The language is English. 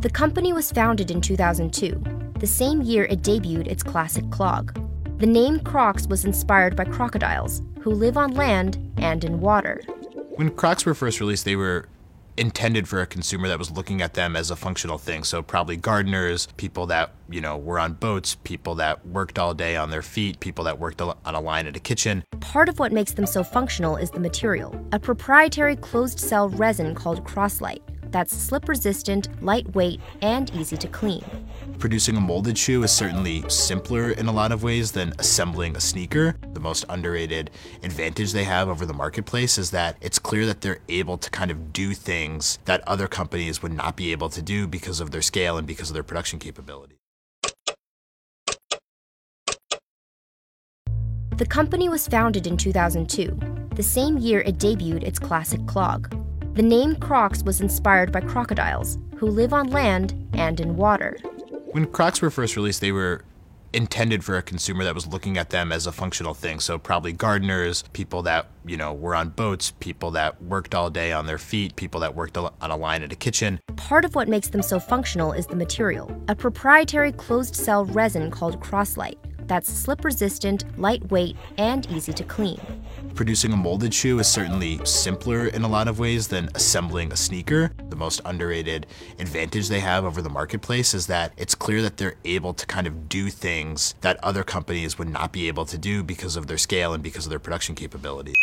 The company was founded in 2002, the same year it debuted its classic clog. The name Crocs was inspired by crocodiles, who live on land and in water. When Crocs were first released, they were intended for a consumer that was looking at them as a functional thing, so probably gardeners, people that, were on boats, people that worked all day on their feet, people that worked on a line at a kitchen. Part of what makes them so functional is the material, a proprietary closed-cell resin called Croslite that's slip-resistant, lightweight, and easy to clean. Producing a molded shoe is certainly simpler in a lot of ways than assembling a sneaker. The most underrated advantage they have over the marketplace is that it's clear that they're able to kind of do things that other companies would not be able to do because of their scale and because of their production capability. The company was founded in 2002, the same year it debuted its classic clog. The name Crocs was inspired by crocodiles, who live on land and in water. When Crocs were first released, they were intended for a consumer that was looking at them as a functional thing, so probably gardeners, people that, were on boats, people that worked all day on their feet, people that worked on a line at a kitchen. Part of what makes them so functional is the material, a proprietary closed-cell resin called Croslite that's slip-resistant, lightweight, and easy to clean. Producing a molded shoe is certainly simpler in a lot of ways than assembling a sneaker. The most underrated advantage they have over the marketplace is that it's clear that they're able to kind of do things that other companies would not be able to do because of their scale and because of their production capability.